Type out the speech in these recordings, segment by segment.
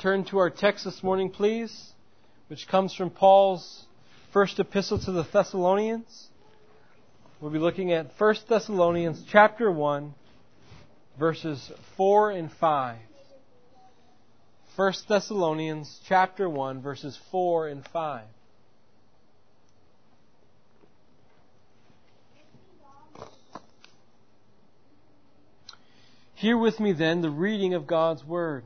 Turn to our text this morning, please, which comes from Paul's first epistle to the Thessalonians. We'll be looking at 1 Thessalonians chapter 1, verses 4 and 5. 1 Thessalonians chapter 1, verses 4 and 5. Hear with me then the reading of God's Word.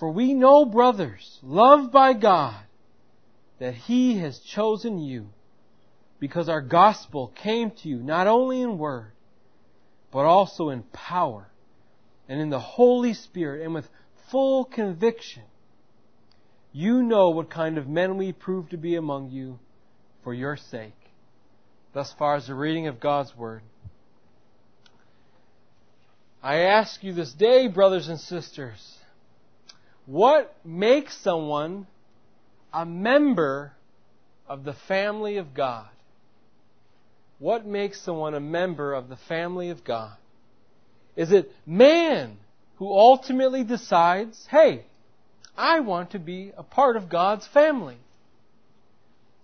For we know, brothers, loved by God, that He has chosen you, because our gospel came to you not only in word, but also in power, and in the Holy Spirit, and with full conviction. You know what kind of men we proved to be among you for your sake. Thus far is the reading of God's Word. I ask you this day, brothers and sisters, what makes someone a member of the family of God? What makes someone a member of the family of God? Is it man who ultimately decides, hey, I want to be a part of God's family?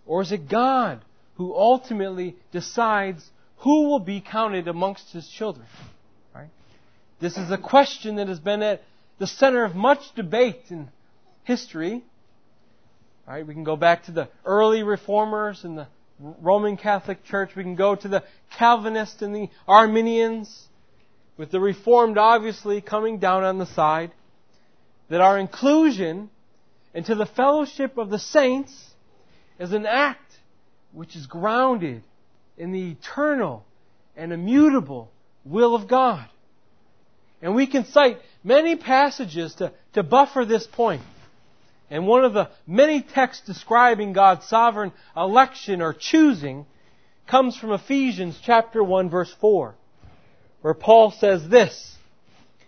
Or is it God who ultimately decides who will be counted amongst His children? Right? This is a question that has been at the center of much debate in history. All right, we can go back to the early reformers in the Roman Catholic Church. We can go to the Calvinists and the Arminians, with the Reformed obviously coming down on the side that our inclusion into the fellowship of the saints is an act which is grounded in the eternal and immutable will of God. And we can cite many passages to buffer this point. And one of the many texts describing God's sovereign election or choosing comes from Ephesians chapter 1, verse 4, where Paul says this,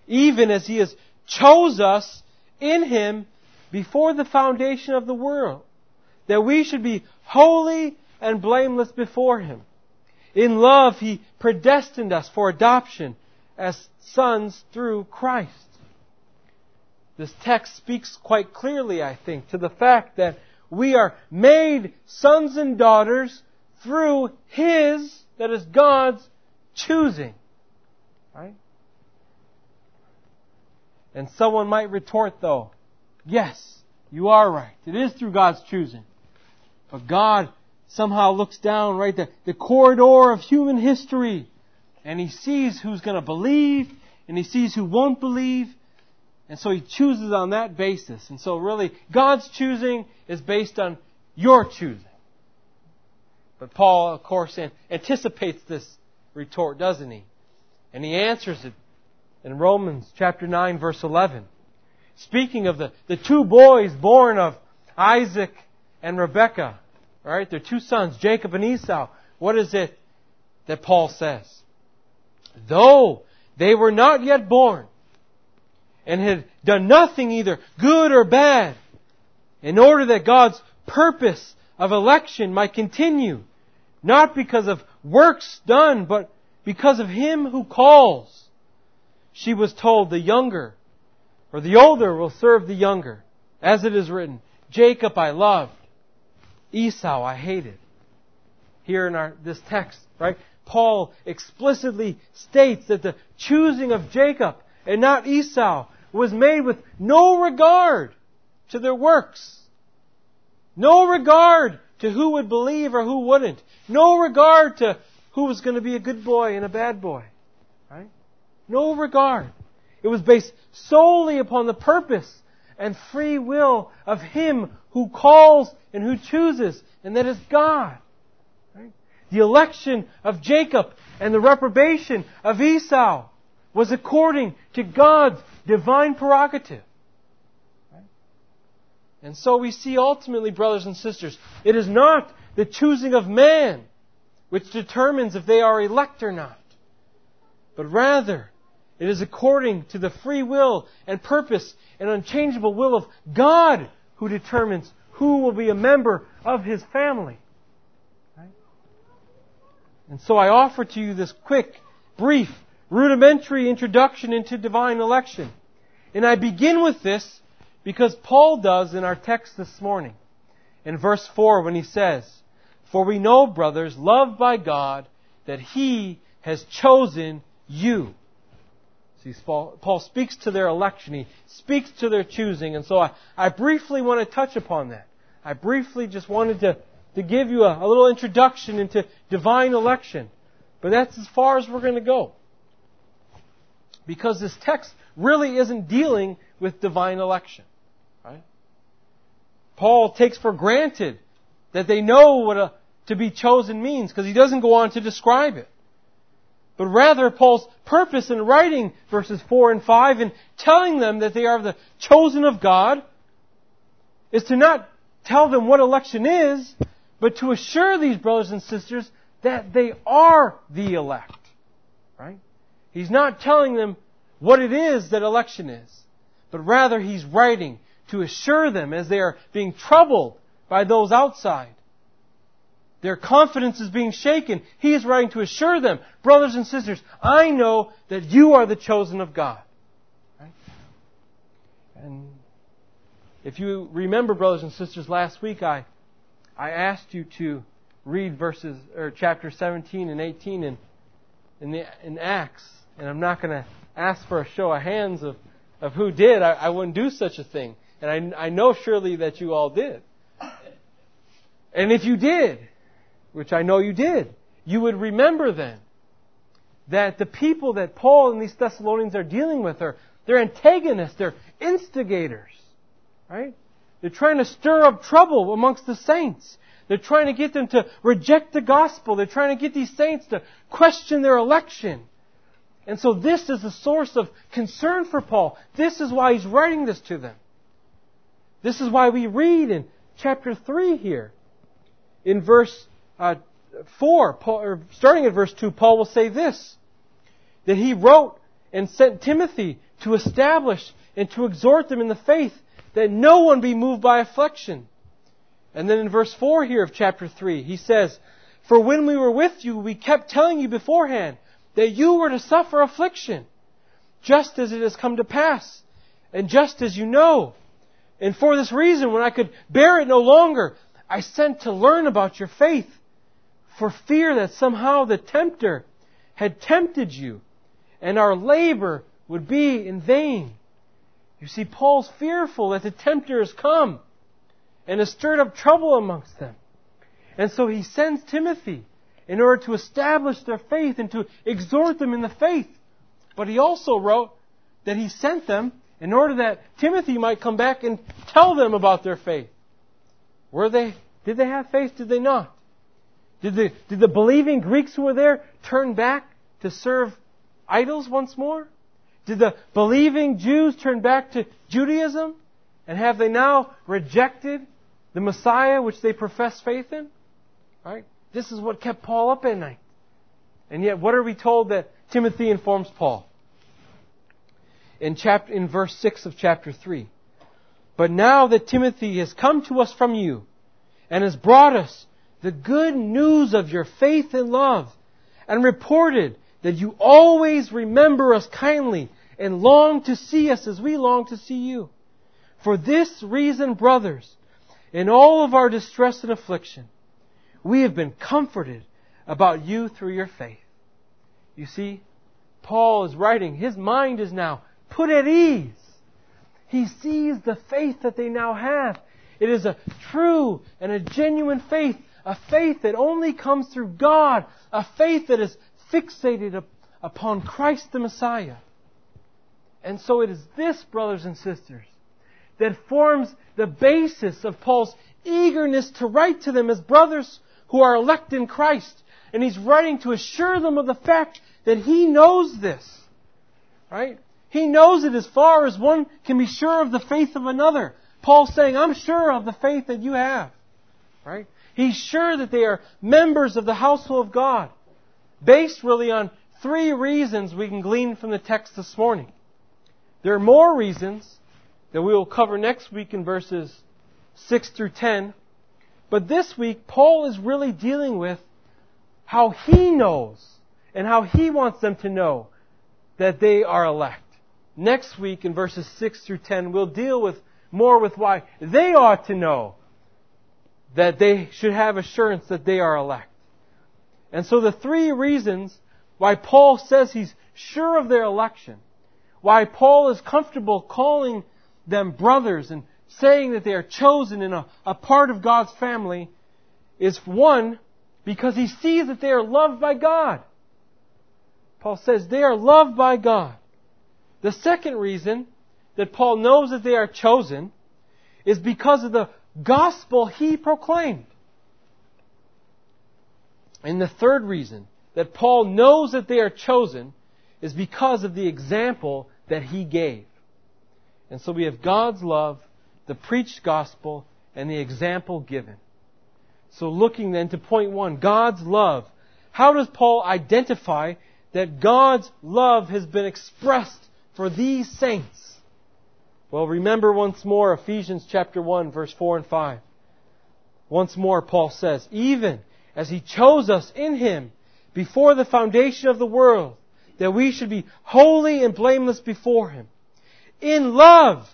even as He has chosen us in Him before the foundation of the world, that we should be holy and blameless before Him. In love, He predestined us for adoption as sons through Christ. This text speaks quite clearly, I think, to the fact that we are made sons and daughters through His, that is God's, choosing. Right? And someone might retort, though, yes, you are right. It is through God's choosing. But God somehow looks down, right, the corridor of human history, and He sees who's going to believe, and He sees who won't believe, and so He chooses on that basis. And so really, God's choosing is based on your choosing. But Paul, of course, anticipates this retort, doesn't he? And he answers it in Romans chapter 9, verse 11. Speaking of the two boys born of Isaac and Rebekah, right? Their two sons, Jacob and Esau. What is it that Paul says? Though they were not yet born and had done nothing either good or bad, in order that God's purpose of election might continue, not because of works done, but because of Him who calls. She was told, the younger, or the older will serve the younger. As it is written, Jacob I loved, Esau I hated. Here in this text, right? Paul explicitly states that the choosing of Jacob and not Esau was made with no regard to their works. No regard to who would believe or who wouldn't. No regard to who was going to be a good boy and a bad boy. Right? No regard. It was based solely upon the purpose and free will of Him who calls and who chooses, and that is God. The election of Jacob and the reprobation of Esau was according to God's divine prerogative. And so we see ultimately, brothers and sisters, it is not the choosing of man which determines if they are elect or not, but rather it is according to the free will and purpose and unchangeable will of God who determines who will be a member of His family. And so I offer to you this quick, brief, rudimentary introduction into divine election. And I begin with this because Paul does in our text this morning. In verse 4 when he says, "For we know, brothers, loved by God, that He has chosen you." See, Paul speaks to their election. He speaks to their choosing. And so I briefly want to touch upon that. I briefly just wanted to give you a little introduction into divine election. But that's as far as we're going to go. Because this text really isn't dealing with divine election. Right? Paul takes for granted that they know what to be chosen means, because he doesn't go on to describe it. But rather, Paul's purpose in writing verses 4 and 5 and telling them that they are the chosen of God is to not tell them what election is, but to assure these brothers and sisters that they are the elect. Right? He's not telling them what it is that election is, but rather he's writing to assure them as they are being troubled by those outside. Their confidence is being shaken. He is writing to assure them, brothers and sisters, I know that you are the chosen of God. Right? And if you remember, brothers and sisters, last week I asked you to read verses or chapter 17 and 18 in Acts, and I'm not going to ask for a show of hands of who did. I wouldn't do such a thing, and I know surely that you all did. And if you did, which I know you did, you would remember then that the people that Paul and these Thessalonians are dealing with are they're antagonists, they're instigators, right? They're trying to stir up trouble amongst the saints. They're trying to get them to reject the gospel. They're trying to get these saints to question their election. And so this is the source of concern for Paul. This is why he's writing this to them. This is why we read in chapter 3 here. In verse 4, starting at verse 2, Paul will say this, that he wrote and sent Timothy to establish and to exhort them in the faith, that no one be moved by affliction. And then in verse 4 here of chapter 3, he says, "For when we were with you, we kept telling you beforehand that you were to suffer affliction, just as it has come to pass, and just as you know. And for this reason, when I could bear it no longer, I sent to learn about your faith, for fear that somehow the tempter had tempted you, and our labor would be in vain." You see, Paul's fearful that the tempter has come and has stirred up trouble amongst them. And so he sends Timothy in order to establish their faith and to exhort them in the faith. But he also wrote that he sent them in order that Timothy might come back and tell them about their faith. Did they have faith? Did they not? Did the believing Greeks who were there turn back to serve idols once more? Did the believing Jews turn back to Judaism? And have they now rejected the Messiah which they profess faith in? Right? This is what kept Paul up at night. And yet, what are we told that Timothy informs Paul? In verse 6 of chapter 3. "But now that Timothy has come to us from you and has brought us the good news of your faith and love, and reported that you always remember us kindly and long to see us as we long to see you. For this reason, brothers, in all of our distress and affliction, we have been comforted about you through your faith." You see, Paul is writing. His mind is now put at ease. He sees the faith that they now have. It is a true and a genuine faith, a faith that only comes through God, a faith that is fixated upon Christ the Messiah. And so it is this, brothers and sisters, that forms the basis of Paul's eagerness to write to them as brothers who are elect in Christ. And he's writing to assure them of the fact that he knows this. Right? He knows it as far as one can be sure of the faith of another. Paul's saying, I'm sure of the faith that you have. Right? He's sure that they are members of the household of God. Based really on three reasons we can glean from the text this morning. There are more reasons that we will cover next week in verses 6 through 10. But this week, Paul is really dealing with how he knows and how he wants them to know that they are elect. Next week in verses 6 through 10, we'll deal with more with why they ought to know that they should have assurance that they are elect. And so the three reasons why Paul says he's sure of their election, why Paul is comfortable calling them brothers and saying that they are chosen in a part of God's family, is one, because he sees that they are loved by God. Paul says they are loved by God. The second reason that Paul knows that they are chosen is because of the gospel he proclaimed. And the third reason that Paul knows that they are chosen is because of the example that he gave. And so we have God's love, the preached gospel, and the example given. So looking then to point one, God's love. How does Paul identify that God's love has been expressed for these saints? Well, remember once more Ephesians chapter 1, verse 4 and 5. Once more, Paul says, even as He chose us in Him before the foundation of the world, that we should be holy and blameless before Him. In love,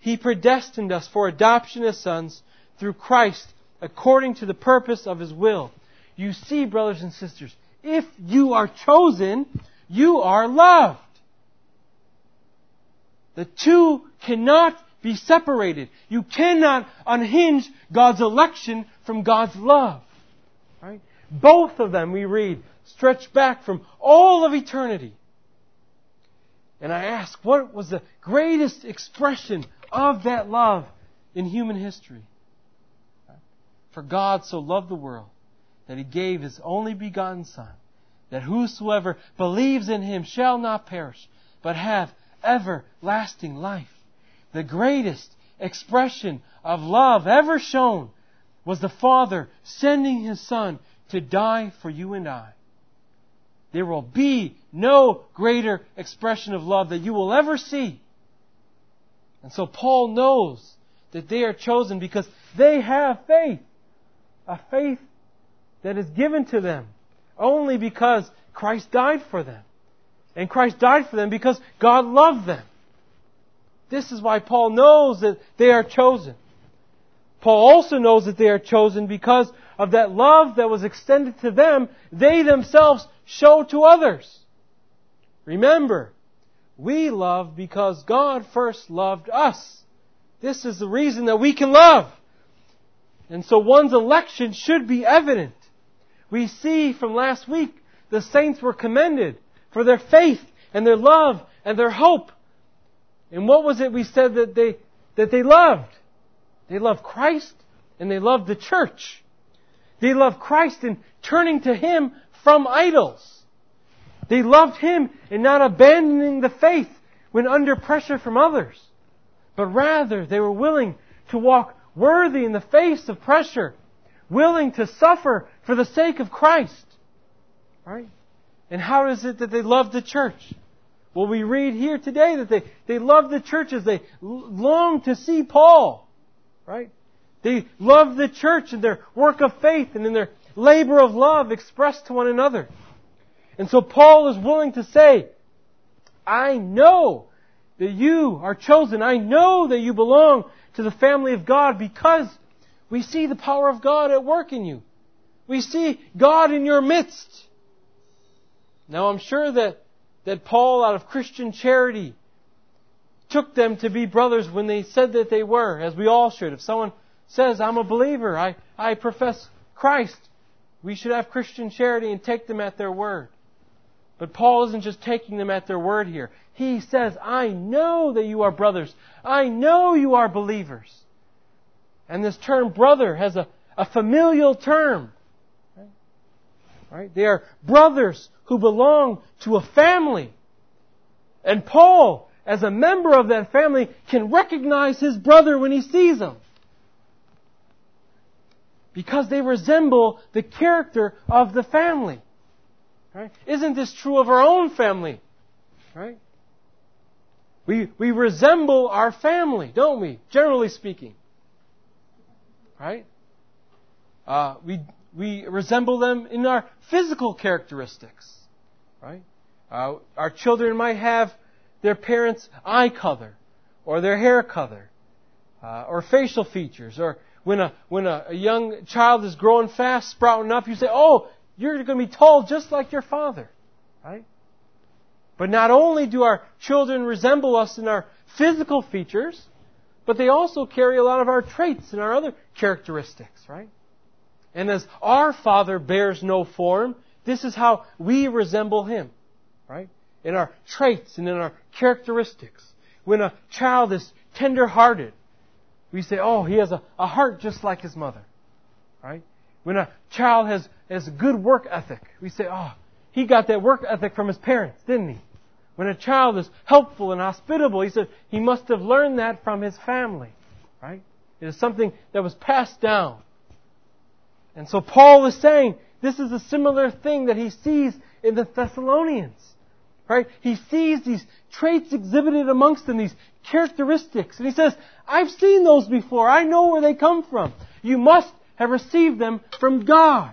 He predestined us for adoption as sons through Christ, according to the purpose of His will. You see, brothers and sisters, if you are chosen, you are loved. The two cannot be separated. You cannot unhinge God's election from God's love. Right? Both of them, we read, stretch back from all of eternity. And I ask, what was the greatest expression of that love in human history? For God so loved the world that He gave His only begotten Son, that whosoever believes in Him shall not perish, but have everlasting life. The greatest expression of love ever shown was the Father sending His Son to die for you and I. There will be no greater expression of love that you will ever see. And so Paul knows that they are chosen because they have faith. A faith that is given to them only because Christ died for them. And Christ died for them because God loved them. This is why Paul knows that they are chosen. Paul also knows that they are chosen because of that love that was extended to them, they themselves show to others. Remember, we love because God first loved us. This is the reason that we can love. And so one's election should be evident. We see from last week the saints were commended for their faith and their love and their hope. And what was it we said that they loved? They loved Christ and they loved the church. They loved Christ in turning to Him from idols. They loved Him in not abandoning the faith when under pressure from others. But rather, they were willing to walk worthy in the face of pressure, willing to suffer for the sake of Christ. Right? And how is it that they loved the church? Well, we read here today that they loved the church as they longed to see Paul. Right? They loved the church in their work of faith and in their labor of love expressed to one another. And so Paul is willing to say, I know that you are chosen. I know that you belong to the family of God because we see the power of God at work in you. We see God in your midst. Now I'm sure that Paul, out of Christian charity, took them to be brothers when they said that they were, as we all should. If someone says, I'm a believer, I profess Christ, we should have Christian charity and take them at their word. But Paul isn't just taking them at their word here. He says, I know that you are brothers. I know you are believers. And this term brother has a familial term. Right? They are brothers who belong to a family. And Paul, as a member of that family, can recognize his brother when he sees him. Because they resemble the character of the family. Right? Isn't this true of our own family? Right? We resemble our family, don't we? Generally speaking. Right? We resemble them in our physical characteristics. Right? Our children might have their parents' eye color or their hair color or facial features. Or when a young child is growing fast, sprouting up, you say, oh, you're going to be tall just like your father. Right? But not only do our children resemble us in our physical features, but they also carry a lot of our traits and our other characteristics, right? And as our Father bears no form, this is how we resemble Him, right? In our traits and in our characteristics. When a child is tender-hearted, we say, oh, he has a heart just like his mother, right? When a child has good work ethic, we say, oh, he got that work ethic from his parents, didn't he? When a child is helpful and hospitable, he said he must have learned that from his family, right? It is something that was passed down. And so Paul is saying this is a similar thing that he sees in the Thessalonians, right? He sees these traits exhibited amongst them, these characteristics. And he says, I've seen those before. I know where they come from. You must have received them from God,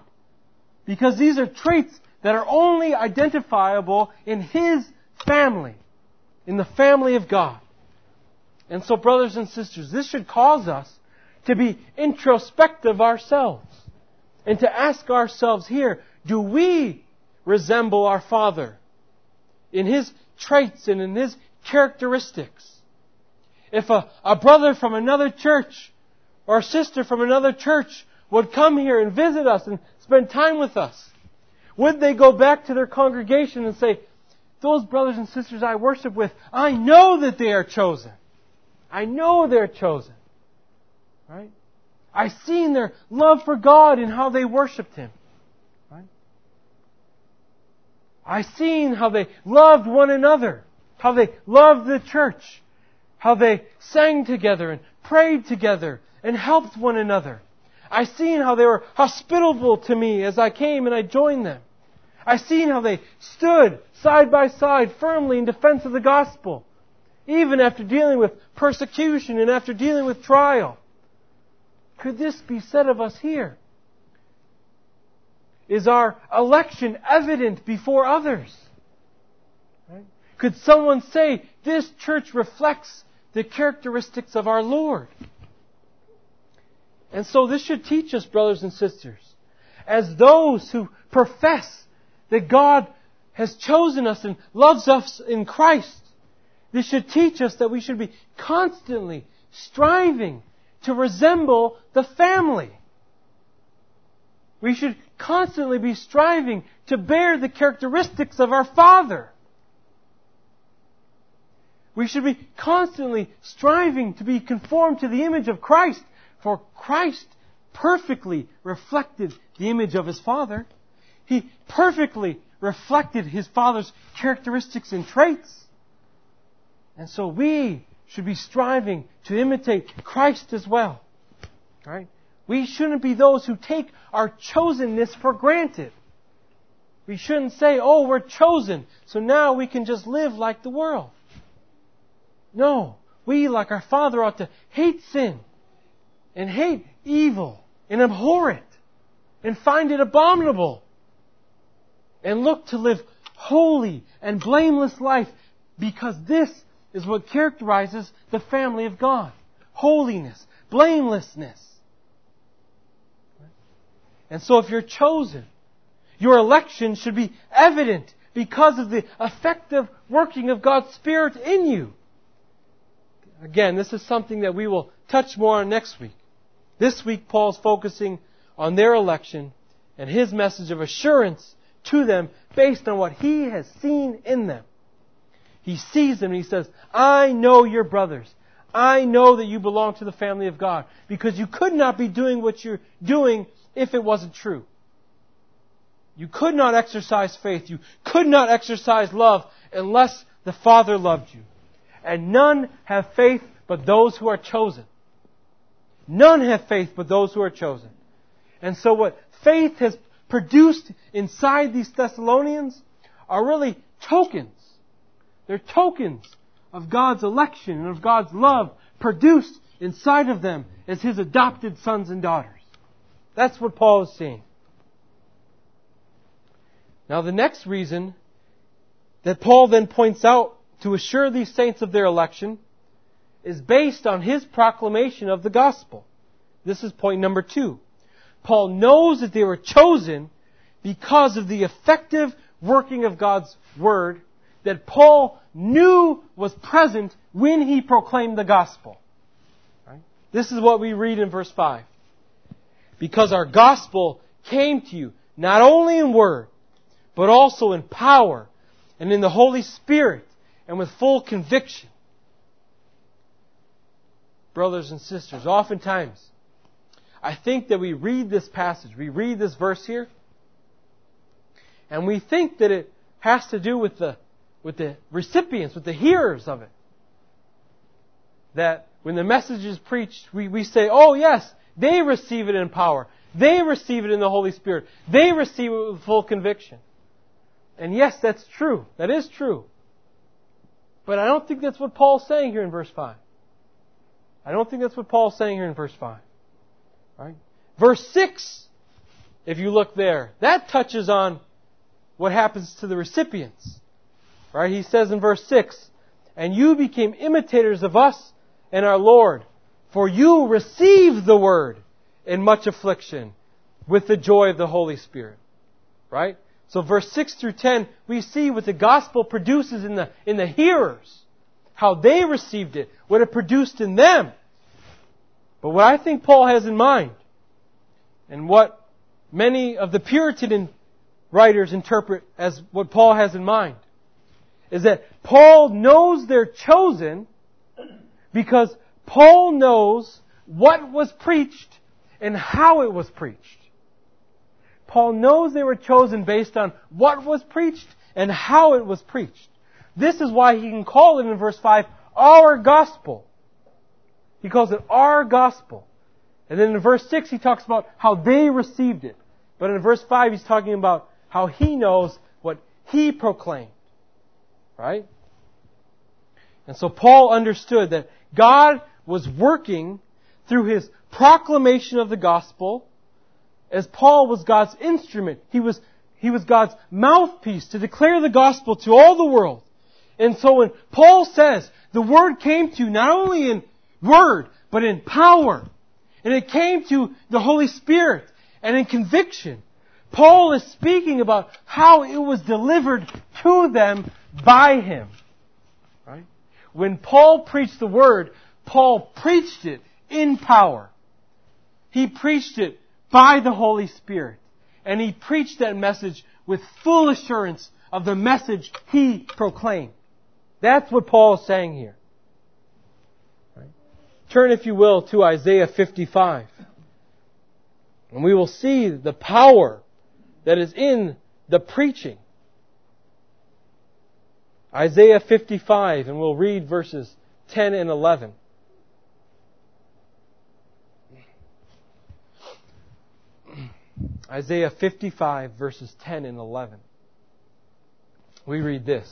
because these are traits that are only identifiable in His family, in the family of God. And so, brothers and sisters, this should cause us to be introspective ourselves and to ask ourselves here, do we resemble our Father in His traits and in His characteristics? If a brother from another church or a sister from another church would come here and visit us and spend time with us, would they go back to their congregation and say, those brothers and sisters I worship with, I know that they are chosen. I know they're chosen. Right? I've seen their love for God and how they worshiped Him. Right? I've seen how they loved one another, how they loved the church, how they sang together and prayed together and helped one another. I've seen how they were hospitable to me as I came and I joined them. I've seen how they stood side by side firmly in defense of the gospel, even after dealing with persecution and after dealing with trial. Could this be said of us here? Is our election evident before others? Right? Could someone say, this church reflects the characteristics of our Lord? And so this should teach us, brothers and sisters, as those who profess that God has chosen us and loves us in Christ, this should teach us that we should be constantly striving to resemble the family. We should constantly be striving to bear the characteristics of our Father. We should be constantly striving to be conformed to the image of Christ, for Christ perfectly reflected the image of His Father. He perfectly reflected His Father's characteristics and traits. And so we should be striving to imitate Christ as well. Right? We shouldn't be those who take our chosenness for granted. We shouldn't say, oh, we're chosen, so now we can just live like the world. No, we, like our Father, ought to hate sin and hate evil and abhor it and find it abominable, and look to live holy and blameless life, because this is what characterizes the family of God. Holiness, blamelessness. And so if you're chosen, your election should be evident because of the effective working of God's Spirit in you. Again, this is something that we will touch more on next week. This week, Paul's focusing on their election and his message of assurance to them based on what he has seen in them. He sees them and he says, I know your brothers. I know that you belong to the family of God, because you could not be doing what you're doing if it wasn't true. You could not exercise faith. You could not exercise love unless the Father loved you. And none have faith but those who are chosen. None have faith but those who are chosen. And so what faith has produced inside these Thessalonians are really tokens. They're tokens of God's election and of God's love produced inside of them as His adopted sons and daughters. That's what Paul is saying. Now the next reason that Paul then points out to assure these saints of their election is based on his proclamation of the gospel. This is point number 2. Paul knows that they were chosen because of the effective working of God's word that Paul knew was present when he proclaimed the gospel. Right? This is what we read in verse 5. Because our gospel came to you not only in word, but also in power and in the Holy Spirit and with full conviction. Brothers and sisters, oftentimes, I think that we read this passage, we read this verse here, and we think that it has to do with the recipients, with the hearers of it. That when the message is preached, we say, oh yes, they receive it in power. They receive it in the Holy Spirit. They receive it with full conviction. And yes, that's true. That is true. But I don't think that's what Paul's saying here in verse 5. I don't think that's what Paul's saying here in verse 5. Right? Verse 6, if you look there, that touches on what happens to the recipients. Right? He says in verse 6, and you became imitators of us and our Lord, for you received the word in much affliction with the joy of the Holy Spirit. Right? So verse 6 through 10, we see what the gospel produces in the hearers. How they received it, what it produced in them. But what I think Paul has in mind, and what many of the Puritan writers interpret as what Paul has in mind, is that Paul knows they're chosen because Paul knows what was preached and how it was preached. Paul knows they were chosen based on what was preached and how it was preached. This is why he can call it in verse 5, our gospel. He calls it our gospel. And then in verse 6 he talks about how they received it. But in verse 5 he's talking about how he knows what he proclaimed. Right? And so Paul understood that God was working through his proclamation of the gospel as Paul was God's instrument. He was God's mouthpiece to declare the gospel to all the world. And so when Paul says the word came to you not only in word, but in power, and it came to the Holy Spirit and in conviction, Paul is speaking about how it was delivered to them by him. Right? When Paul preached the word, Paul preached it in power. He preached it by the Holy Spirit. And he preached that message with full assurance of the message he proclaimed. That's what Paul is saying here. Right? Turn, if you will, to Isaiah 55. And we will see the power that is in the preaching. Isaiah 55, and we'll read verses 10 and 11. Isaiah 55, verses 10 and 11. We read this.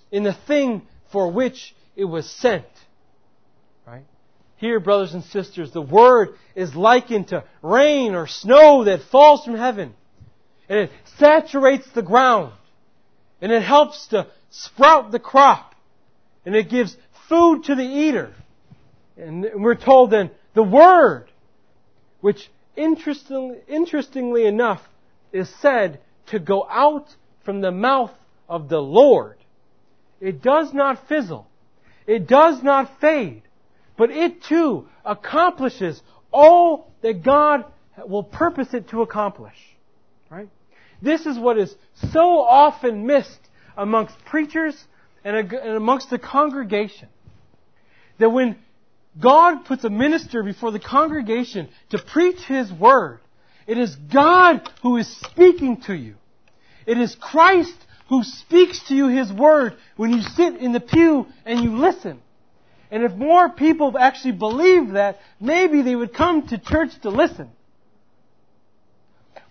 in the thing for which it was sent. Right? Here, brothers and sisters, the word is likened to rain or snow that falls from heaven, and it saturates the ground, and it helps to sprout the crop, and it gives food to the eater. And we're told then, the word, which interestingly enough is said to go out from the mouth of the Lord. It does not fizzle. It does not fade. But it too accomplishes all that God will purpose it to accomplish. Right? This is what is so often missed amongst preachers and amongst the congregation. That when God puts a minister before the congregation to preach His Word, it is God who is speaking to you. It is Christ who speaks to you His Word when you sit in the pew and you listen. And if more people actually believed that, maybe they would come to church to listen.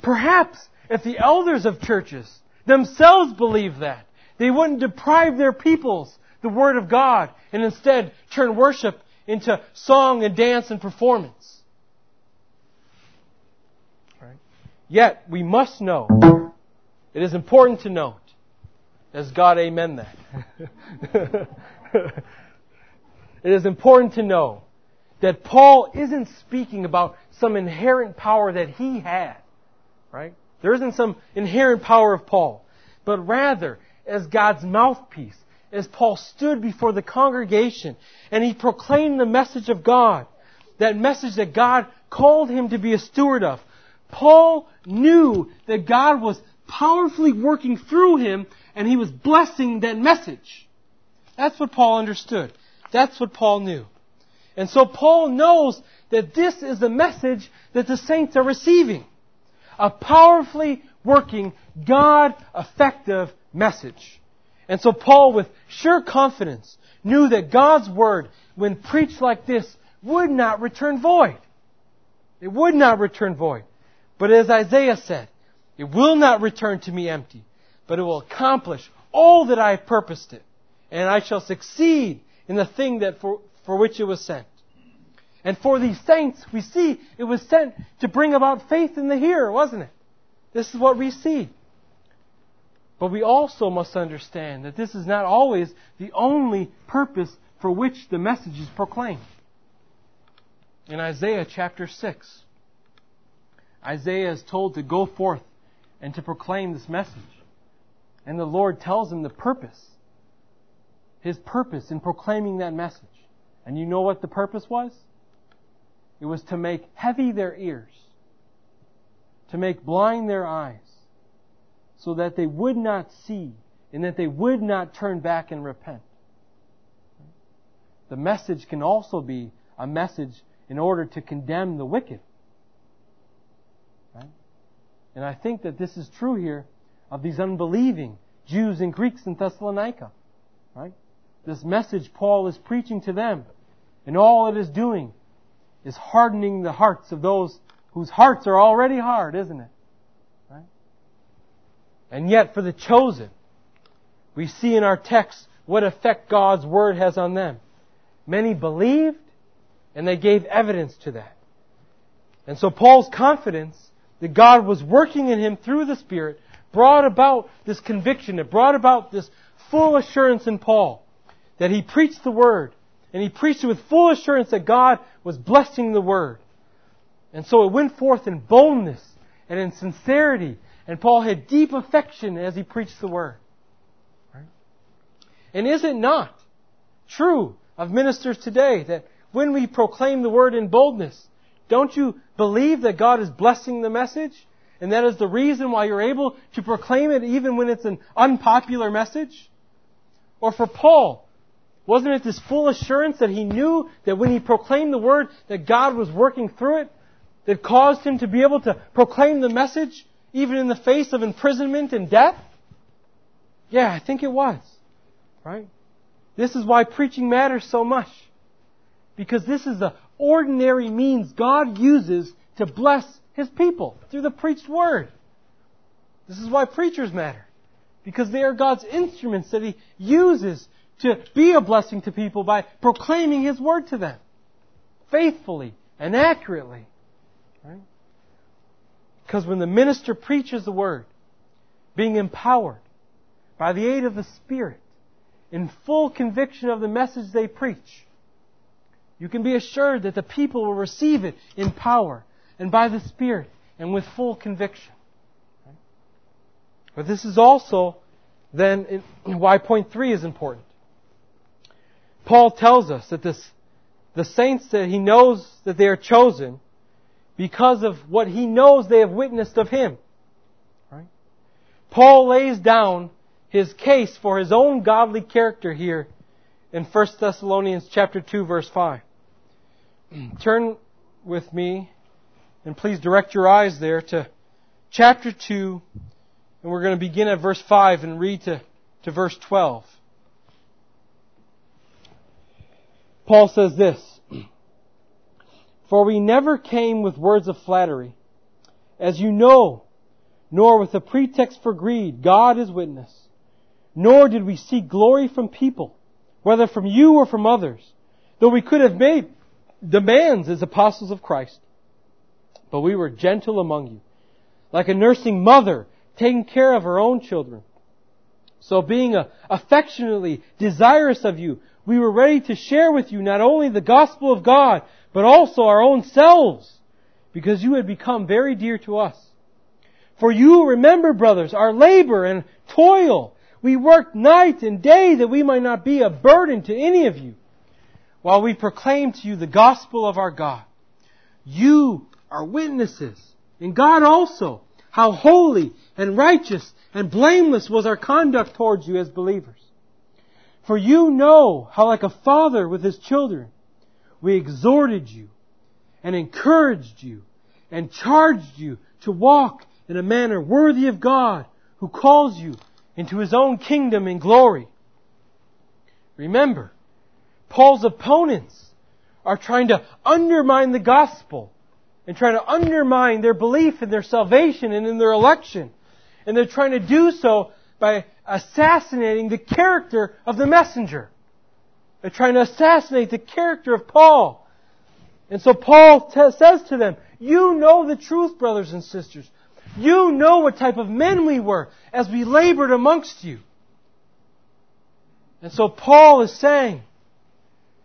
Perhaps if the elders of churches themselves believed that, they wouldn't deprive their peoples the Word of God and instead turn worship into song and dance and performance. Right? Yet, we must know, it is important to note, does God amen that? It is important to know that Paul isn't speaking about some inherent power that he had. Right? There isn't some inherent power of Paul. But rather, as God's mouthpiece, as Paul stood before the congregation and he proclaimed the message of God, that message that God called him to be a steward of, Paul knew that God was powerfully working through him and he was blessing that message. That's what Paul understood. That's what Paul knew. And so Paul knows that this is the message that the saints are receiving. A powerfully working, God-effective message. And so Paul, with sure confidence, knew that God's Word, when preached like this, would not return void. It would not return void. But as Isaiah said, it will not return to me empty, but it will accomplish all that I have purposed it, and I shall succeed in the thing that for which it was sent. And for these saints, we see it was sent to bring about faith in the hearer, wasn't it? This is what we see. But we also must understand that this is not always the only purpose for which the message is proclaimed. In Isaiah chapter 6, Isaiah is told to go forth and to proclaim this message. And the Lord tells him the purpose, His purpose in proclaiming that message. And you know what the purpose was? It was to make heavy their ears, to make blind their eyes, so that they would not see and that they would not turn back and repent. The message can also be a message in order to condemn the wicked. Right? And I think that this is true here of these unbelieving Jews and Greeks in Thessalonica. Right? This message Paul is preaching to them, and all it is doing is hardening the hearts of those whose hearts are already hard, isn't it? Right? And yet, for the chosen, we see in our text what effect God's Word has on them. Many believed, and they gave evidence to that. And so Paul's confidence that God was working in him through the Spirit brought about this conviction. It brought about this full assurance in Paul that he preached the Word. And he preached it with full assurance that God was blessing the Word. And so it went forth in boldness and in sincerity. And Paul had deep affection as he preached the Word. Right? And is it not true of ministers today that when we proclaim the Word in boldness, don't you believe that God is blessing the message? And that is the reason why you're able to proclaim it even when it's an unpopular message? Or for Paul, wasn't it this full assurance that he knew that when he proclaimed the Word that God was working through it that caused him to be able to proclaim the message even in the face of imprisonment and death? Yeah, I think it was. Right? This is why preaching matters so much. Because this is the ordinary means God uses to bless His people through the preached Word. This is why preachers matter. Because they are God's instruments that He uses to be a blessing to people by proclaiming His Word to them faithfully and accurately. Right? Because when the minister preaches the Word, being empowered by the aid of the Spirit, in full conviction of the message they preach, you can be assured that the people will receive it in power and by the Spirit and with full conviction. Right? But this is also then why point 3 is important. Paul tells us that the saints that he knows that they are chosen because of what he knows they have witnessed of him. Right? Paul lays down his case for his own godly character here in 1 Thessalonians chapter 2, verse 5. Turn with me, and please direct your eyes there to chapter 2, And we're going to begin at verse 5 and read to verse 12. Paul says this, "For we never came with words of flattery, as you know, nor with a pretext for greed, God is witness. Nor did we seek glory from people, whether from you or from others, though we could have made demands as apostles of Christ. But we were gentle among you, like a nursing mother taking care of her own children. So being affectionately desirous of you, we were ready to share with you not only the gospel of God, but also our own selves, because you had become very dear to us. For you remember, brothers, our labor and toil. We worked night and day that we might not be a burden to any of you, while we proclaim to you the gospel of our God. You are witnesses, and God also, how holy and righteous and blameless was our conduct towards you as believers. For you know how, like a father with his children, we exhorted you and encouraged you and charged you to walk in a manner worthy of God, who calls you into His own kingdom and glory." Remember, Paul's opponents are trying to undermine the gospel and trying to undermine their belief in their salvation and in their election. And they're trying to do so by assassinating the character of the messenger. They're trying to assassinate the character of Paul. And so Paul says to them, "You know the truth, brothers and sisters. You know what type of men we were as we labored amongst you." And so Paul is saying,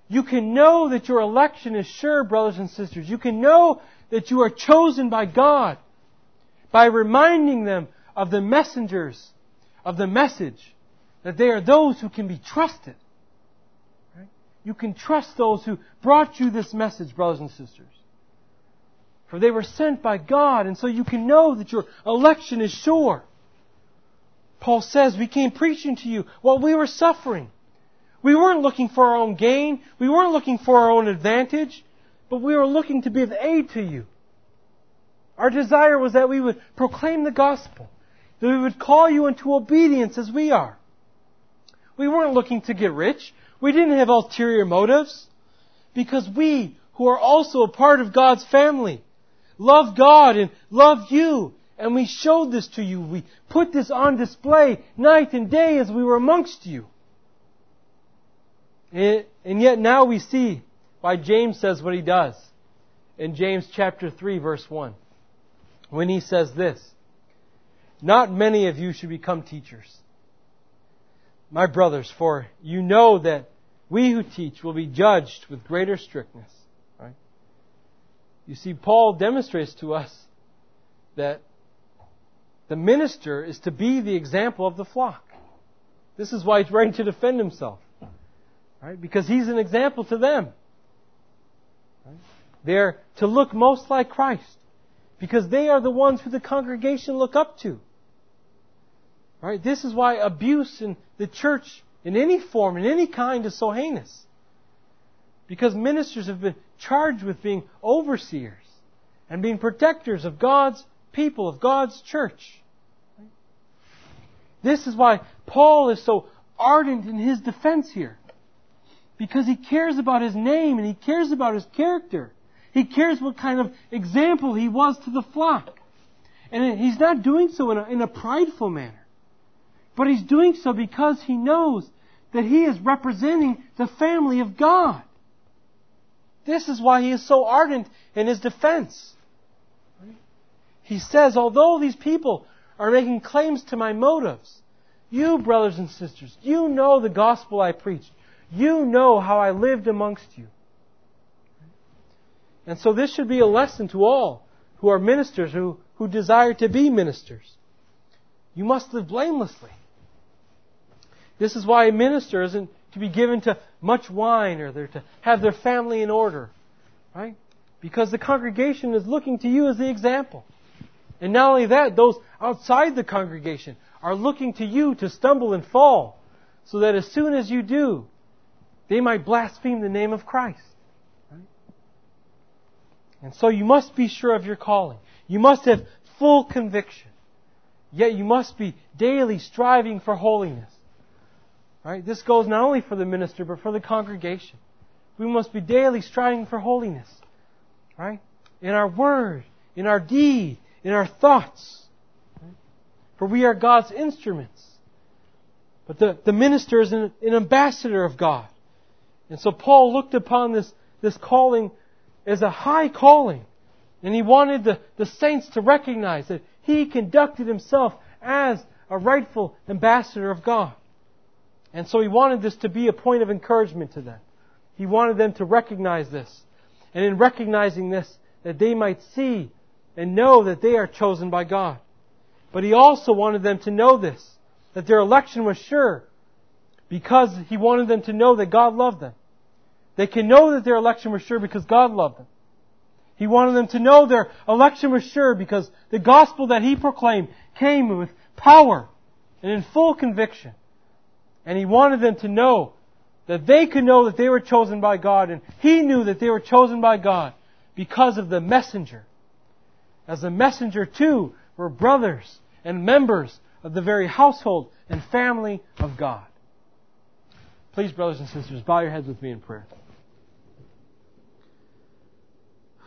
you can know that your election is sure, brothers and sisters. You can know that you are chosen by God by reminding them of the messengers, of the message, that they are those who can be trusted. Right? You can trust those who brought you this message, brothers and sisters. For they were sent by God, and so you can know that your election is sure. Paul says, we came preaching to you while we were suffering. We weren't looking for our own gain. We weren't looking for our own advantage. But we were looking to be of aid to you. Our desire was that we would proclaim the gospel, that we would call you into obedience as we are. We weren't looking to get rich. We didn't have ulterior motives. Because we, who are also a part of God's family, love God and love you. And we showed this to you. We put this on display night and day as we were amongst you. And yet now we see why James says what he does. In James chapter 3 verse 1. When he says this, "Not many of you should become teachers, my brothers, for you know that we who teach will be judged with greater strictness." Right? You see, Paul demonstrates to us that the minister is to be the example of the flock. This is why he's ready to defend himself. Right? Because he's an example to them. Right? They're to look most like Christ, because they are the ones who the congregation look up to. Right? This is why abuse in the church, in any form, in any kind, is so heinous. Because ministers have been charged with being overseers and being protectors of God's people, of God's church. Right? This is why Paul is so ardent in his defense here. Because he cares about his name and he cares about his character. He cares what kind of example he was to the flock. And he's not doing so in a prideful manner. But he's doing so because he knows that he is representing the family of God. This is why he is so ardent in his defense. He says, although these people are making claims to my motives, you, brothers and sisters, you know the gospel I preached. You know how I lived amongst you. And so this should be a lesson to all who are ministers, who desire to be ministers. You must live blamelessly. This is why a minister isn't to be given to much wine, or they're to have their family in order. Right? Because the congregation is looking to you as the example. And not only that, those outside the congregation are looking to you to stumble and fall, so that as soon as you do, they might blaspheme the name of Christ. Right? And so you must be sure of your calling. You must have full conviction. Yet you must be daily striving for holiness. Right? This goes not only for the minister, but for the congregation. We must be daily striving for holiness. Right? In our word, in our deed, in our thoughts. Right? For we are God's instruments. But the minister is an ambassador of God. And so Paul looked upon this calling as a high calling. And he wanted the saints to recognize that he conducted himself as a rightful ambassador of God. And so he wanted this to be a point of encouragement to them. He wanted them to recognize this. And in recognizing this, that they might see and know that they are chosen by God. But he also wanted them to know this, that their election was sure, because he wanted them to know that God loved them. They can know that their election was sure because God loved them. He wanted them to know their election was sure because the gospel that he proclaimed came with power and in full conviction. And he wanted them to know that they could know that they were chosen by God, and he knew that they were chosen by God because of the messenger. As the messenger too were brothers and members of the very household and family of God. Please, brothers and sisters, bow your heads with me in prayer.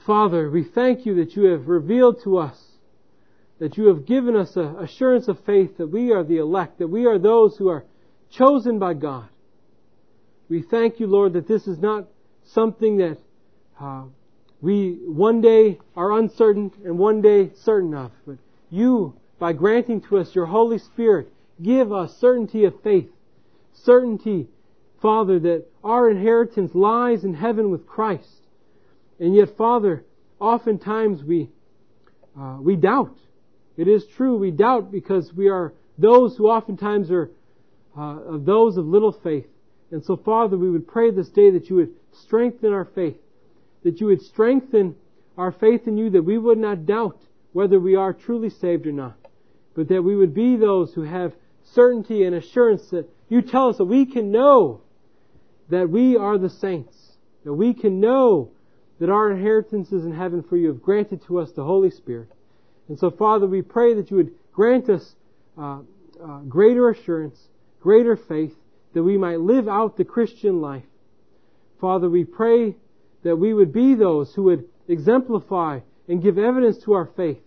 Father, we thank you that you have revealed to us, that you have given us an assurance of faith that we are the elect, that we are those who are chosen by God. We thank you, Lord, that this is not something that we one day are uncertain and one day certain of. But you, by granting to us your Holy Spirit, give us certainty of faith, certainty, Father, that our inheritance lies in heaven with Christ. And yet, Father, oftentimes we doubt. It is true, we doubt because we are those who oftentimes are those of little faith. And so, Father, we would pray this day that you would strengthen our faith, that you would strengthen our faith in you, that we would not doubt whether we are truly saved or not, but that we would be those who have certainty and assurance that you tell us that we can know that we are the saints, that we can know that our inheritance is in heaven, for you have granted to us the Holy Spirit. And so, Father, we pray that you would grant us greater assurance, greater faith, that we might live out the Christian life. Father, we pray that we would be those who would exemplify and give evidence to our faith,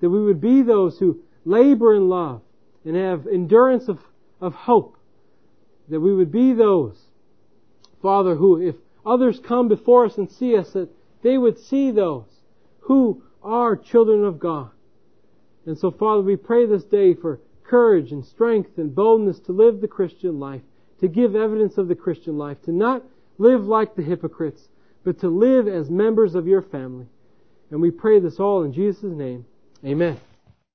that we would be those who labor in love and have endurance of hope, that we would be those, Father, who, if others come before us and see us, that they would see those who are children of God. And so, Father, we pray this day for courage and strength and boldness to live the Christian life, to give evidence of the Christian life, to not live like the hypocrites, but to live as members of your family. And we pray this all in Jesus' name. Amen.